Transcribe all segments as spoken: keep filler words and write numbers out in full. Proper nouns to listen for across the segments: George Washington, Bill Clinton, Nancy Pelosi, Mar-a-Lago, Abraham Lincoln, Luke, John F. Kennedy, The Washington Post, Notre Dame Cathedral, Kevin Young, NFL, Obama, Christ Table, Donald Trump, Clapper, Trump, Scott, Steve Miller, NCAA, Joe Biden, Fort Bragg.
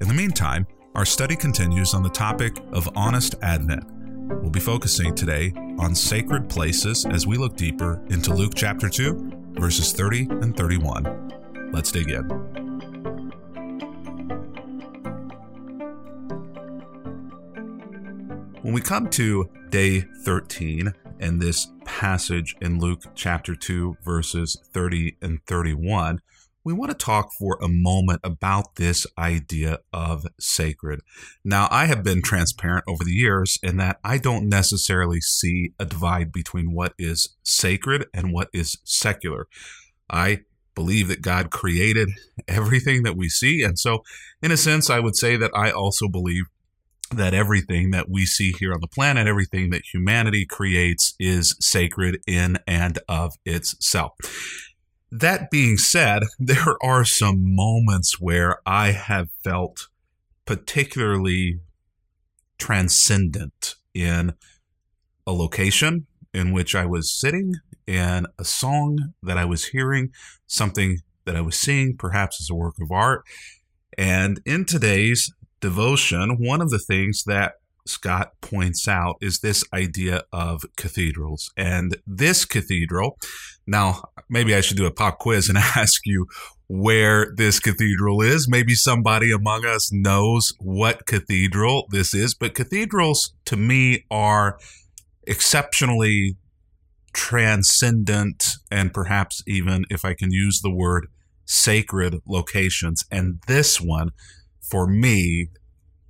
In the meantime, our study continues on the topic of honest Advent. We'll be focusing today on sacred places as we look deeper into Luke chapter two, verses thirty and thirty-one. Let's dig in. When we come to day thirteen in this passage in Luke chapter two, verses thirty and thirty-one, we want to talk for a moment about this idea of sacred. Now, I have been transparent over the years in that I don't necessarily see a divide between what is sacred and what is secular. I believe that God created everything that we see. And so, in a sense, I would say that I also believe that everything that we see here on the planet, everything that humanity creates, is sacred in and of itself. That being said, there are some moments where I have felt particularly transcendent in a location in which I was sitting, in a song that I was hearing, something that I was seeing, perhaps as a work of art. And in today's devotion, one of the things that Scott points out is this idea of cathedrals. And this cathedral, now maybe I should do a pop quiz and ask you where this cathedral is. Maybe somebody among us knows what cathedral this is, but cathedrals to me are exceptionally transcendent and perhaps even, if I can use the word, sacred locations. And this one, for me,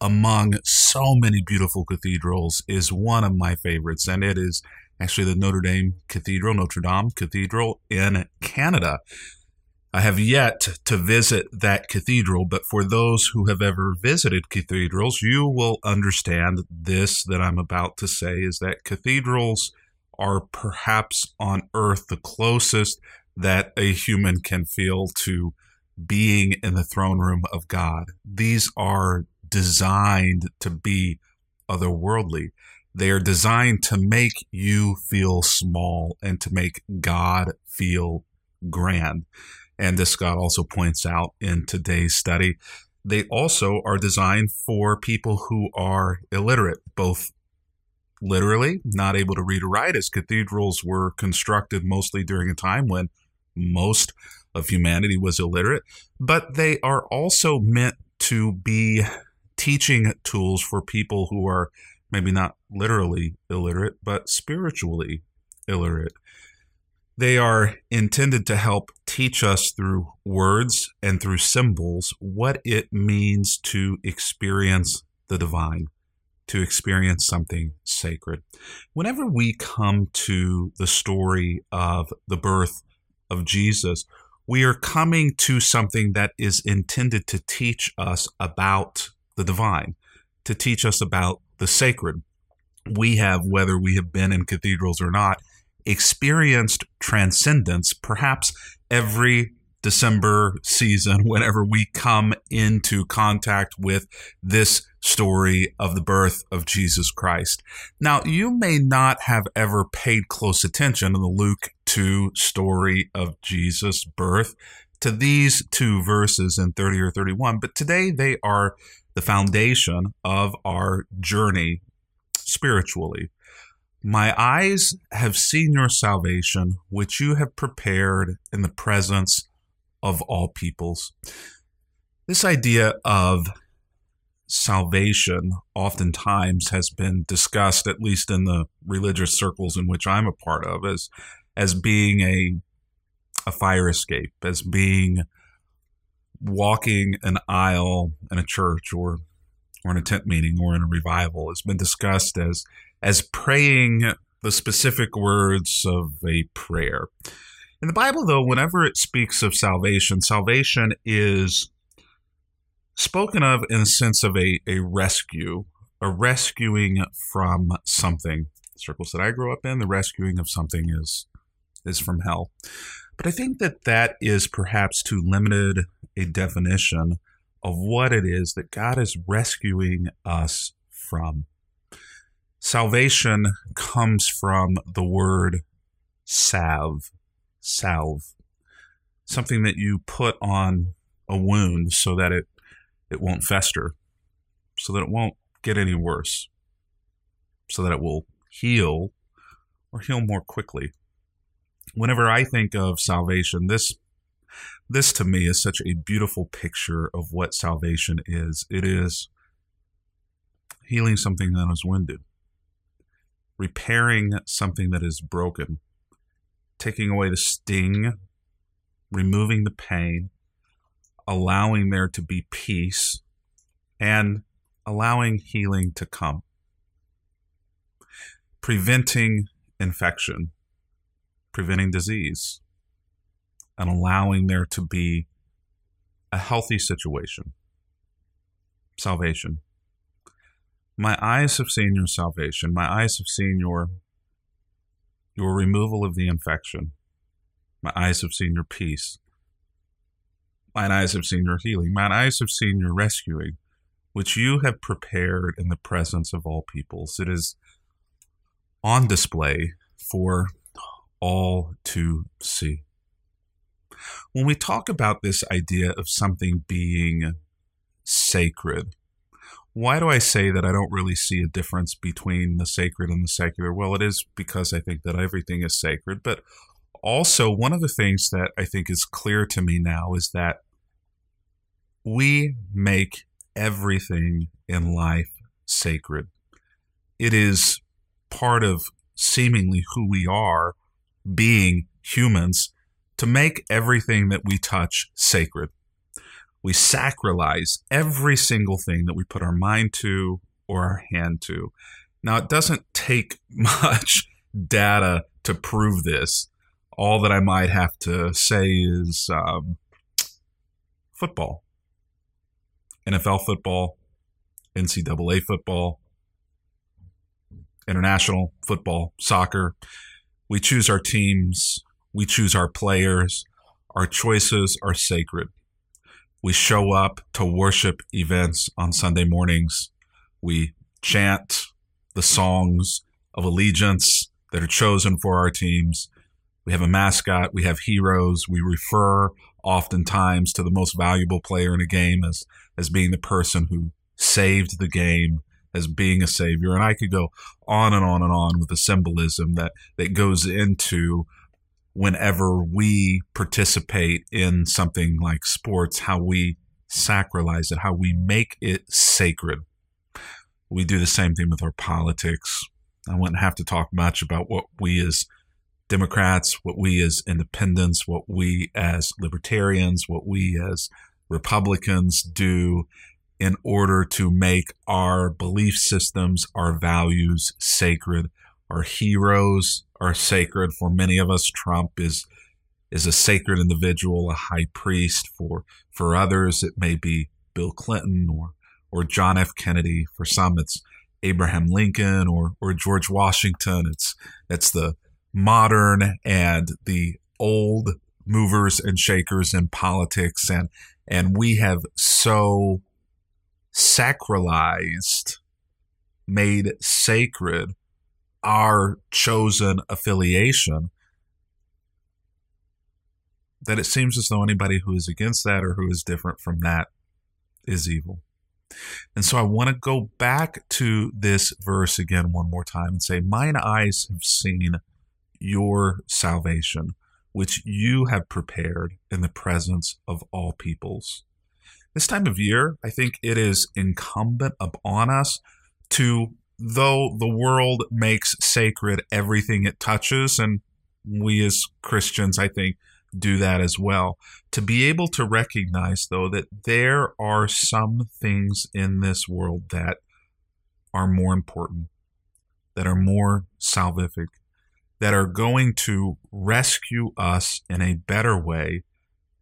among so many beautiful cathedrals, is one of my favorites, and it is actually the Notre Dame Cathedral, Notre Dame Cathedral in Canada. I have yet to visit that cathedral, but for those who have ever visited cathedrals, you will understand this that I'm about to say, is that cathedrals are perhaps on earth the closest that a human can feel to being in the throne room of God. These are designed to be otherworldly. They are designed to make you feel small and to make God feel grand. And as Scott also points out in today's study, they also are designed for people who are illiterate, both literally not able to read or write, as cathedrals were constructed mostly during a time when most of humanity was illiterate, but they are also meant to be teaching tools for people who are maybe not literally illiterate, but spiritually illiterate. They are intended to help teach us through words and through symbols what it means to experience the divine, to experience something sacred. Whenever we come to the story of the birth of Jesus, we are coming to something that is intended to teach us about the divine, to teach us about the sacred. We have, whether we have been in cathedrals or not, experienced transcendence, perhaps every December season, whenever we come into contact with this story of the birth of Jesus Christ. Now, you may not have ever paid close attention to the Luke two story of Jesus' birth, to these two verses in thirty or thirty-one, but today they are the foundation of our journey spiritually. My eyes have seen your salvation, which you have prepared in the presence of all peoples. This idea of salvation oftentimes has been discussed, at least in the religious circles in which I'm a part of, as as being a a fire escape, as being walking an aisle in a church or or in a tent meeting or in a revival. It's been discussed as as praying the specific words of a prayer. In the Bible, though, whenever it speaks of salvation, salvation is spoken of in the sense of a, a rescue, a rescuing from something. The circles that I grew up in, the rescuing of something is is from hell. But I think that that is perhaps too limited a definition of what it is that God is rescuing us from. Salvation comes from the word salve, salve, something that you put on a wound so that it, it won't fester, so that it won't get any worse, so that it will heal or heal more quickly. Whenever I think of salvation, this this to me is such a beautiful picture of what salvation is. It is healing something that is wounded, repairing something that is broken, taking away the sting, removing the pain, allowing there to be peace, and allowing healing to come, preventing infection, preventing disease, and allowing there to be a healthy situation. Salvation. My eyes have seen your salvation. My eyes have seen your, your removal of the infection. My eyes have seen your peace. Mine eyes have seen your healing. Mine eyes have seen your rescuing, which you have prepared in the presence of all peoples. It is on display for all to see. When we talk about this idea of something being sacred, why do I say that I don't really see a difference between the sacred and the secular? Well, it is because I think that everything is sacred, but also one of the things that I think is clear to me now is that we make everything in life sacred. It is part of seemingly who we are, being humans, to make everything that we touch sacred. We sacralize every single thing that we put our mind to or our hand to. Now, it doesn't take much data to prove this. All that I might have to say is um, football, N F L football, N C double A football, international football, soccer. We choose our teams. We choose our players. Our choices are sacred. We show up to worship events on Sunday mornings. We chant the songs of allegiance that are chosen for our teams. We have a mascot. We have heroes. We refer oftentimes to the most valuable player in a game as, as being the person who saved the game, as being a savior. And I could go on and on and on with the symbolism that, that goes into whenever we participate in something like sports, how we sacralize it, how we make it sacred. We do the same thing with our politics. I wouldn't have to talk much about what we as Democrats, what we as independents, what we as libertarians, what we as Republicans do in order to make our belief systems, our values sacred. Our heroes are sacred. For many of us, Trump is is a sacred individual, a high priest. For for others, it may be Bill Clinton or or John F. Kennedy. For some, it's Abraham Lincoln or or George Washington. It's it's the modern and the old movers and shakers in politics, and and we have so sacralized, made sacred our chosen affiliation that it seems as though anybody who is against that or who is different from that is evil. And so I want to go back to this verse again one more time and say, mine eyes have seen your salvation, which you have prepared in the presence of all peoples. This time of year, I think it is incumbent upon us to, though the world makes sacred everything it touches, and we as Christians, I think, do that as well, to be able to recognize, though, that there are some things in this world that are more important, that are more salvific, that are going to rescue us in a better way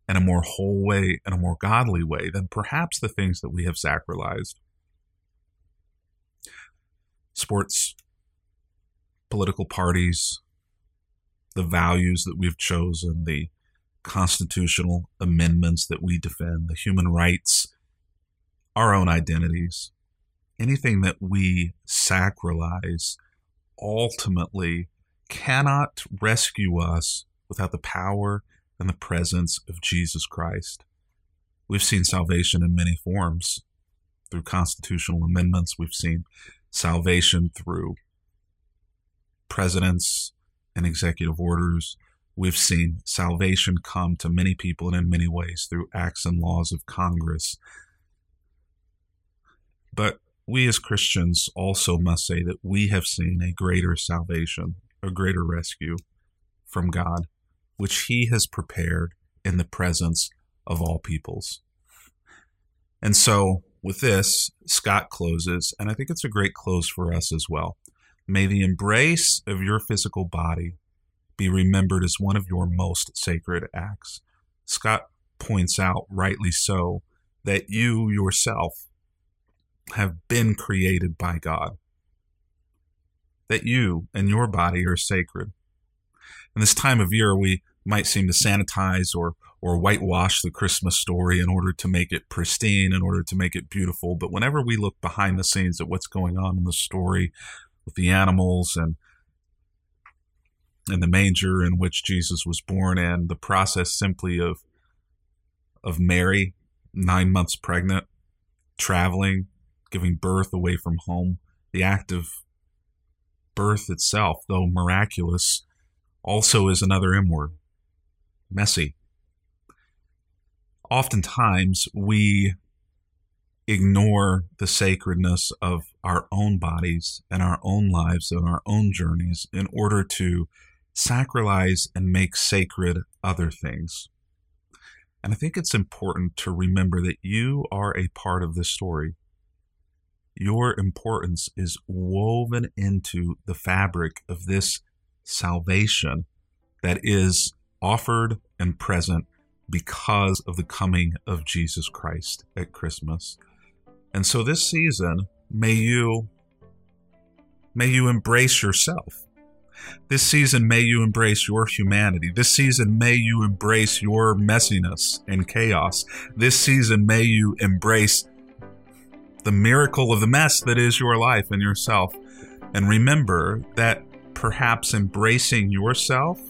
and a more whole way and a more godly way than perhaps the things that we have sacralized. Sports, political parties, the values that we've chosen, the constitutional amendments that we defend, the human rights, our own identities, anything that we sacralize ultimately cannot rescue us without the power and the presence of Jesus Christ. We've seen salvation in many forms through constitutional amendments. We've seen salvation through presidents and executive orders. We've seen salvation come to many people and in many ways through acts and laws of Congress. But we as Christians also must say that we have seen a greater salvation, a greater rescue from God, which he has prepared in the presence of all peoples. And so with this, Scott closes, and I think it's a great close for us as well. May the embrace of your physical body be remembered as one of your most sacred acts. Scott points out, rightly so, that you yourself have been created by God, that you and your body are sacred. In this time of year, we might seem to sanitize or or whitewash the Christmas story in order to make it pristine, in order to make it beautiful. But whenever we look behind the scenes at what's going on in the story with the animals and and the manger in which Jesus was born, and the process simply of of Mary, nine months pregnant, traveling, giving birth away from home, the act of birth itself, though miraculous, also is another M word, messy. Oftentimes, we ignore the sacredness of our own bodies and our own lives and our own journeys in order to sacralize and make sacred other things. And I think it's important to remember that you are a part of this story. Your importance is woven into the fabric of this salvation that is offered and present because of the coming of Jesus Christ at Christmas. And so this season, may you, may you embrace yourself. This season, may you embrace your humanity. This season, may you embrace your messiness and chaos. This season, may you embrace the miracle of the mess that is your life and yourself. And remember that perhaps embracing yourself,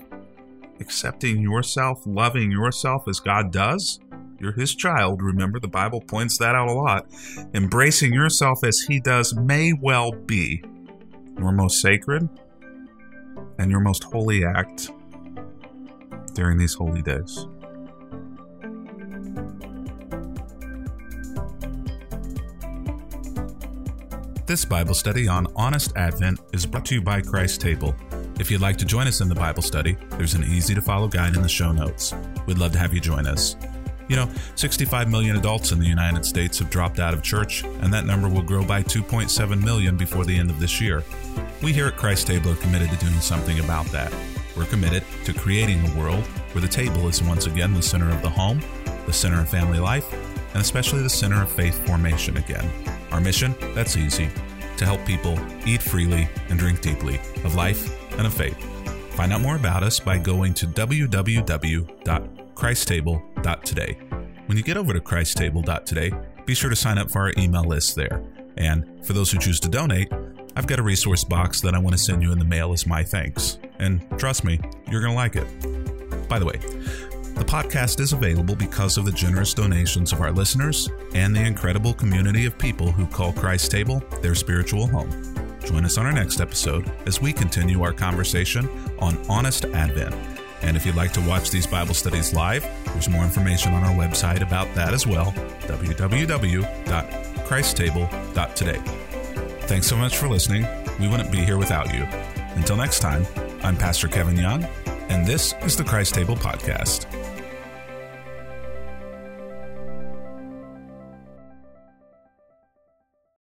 accepting yourself, loving yourself as God does, you're his child. Remember, the Bible points that out a lot. Embracing yourself as he does may well be your most sacred and your most holy act during these holy days. This Bible study on Honest Advent is brought to you by Christ Table. If you'd like to join us in the Bible study, there's an easy-to-follow guide in the show notes. We'd love to have you join us. You know, sixty-five million adults in the United States have dropped out of church, and that number will grow by two point seven million before the end of this year. We here at Christ Table are committed to doing something about that. We're committed to creating a world where the table is once again the center of the home, the center of family life, and especially the center of faith formation again. Our mission? That's easy. To help people eat freely and drink deeply of life and of faith. Find out more about us by going to w w w dot christ table dot today. When you get over to christ table dot today, be sure to sign up for our email list there. And for those who choose to donate, I've got a resource box that I want to send you in the mail as my thanks. And trust me, you're going to like it. By the way, the podcast is available because of the generous donations of our listeners and the incredible community of people who call Christ Table their spiritual home. Join us on our next episode as we continue our conversation on Honest Advent. And if you'd like to watch these Bible studies live, there's more information on our website about that as well, w w w dot christ table dot today. Thanks so much for listening. We wouldn't be here without you. Until next time, I'm Pastor Kevin Young, and this is the Christ Table Podcast.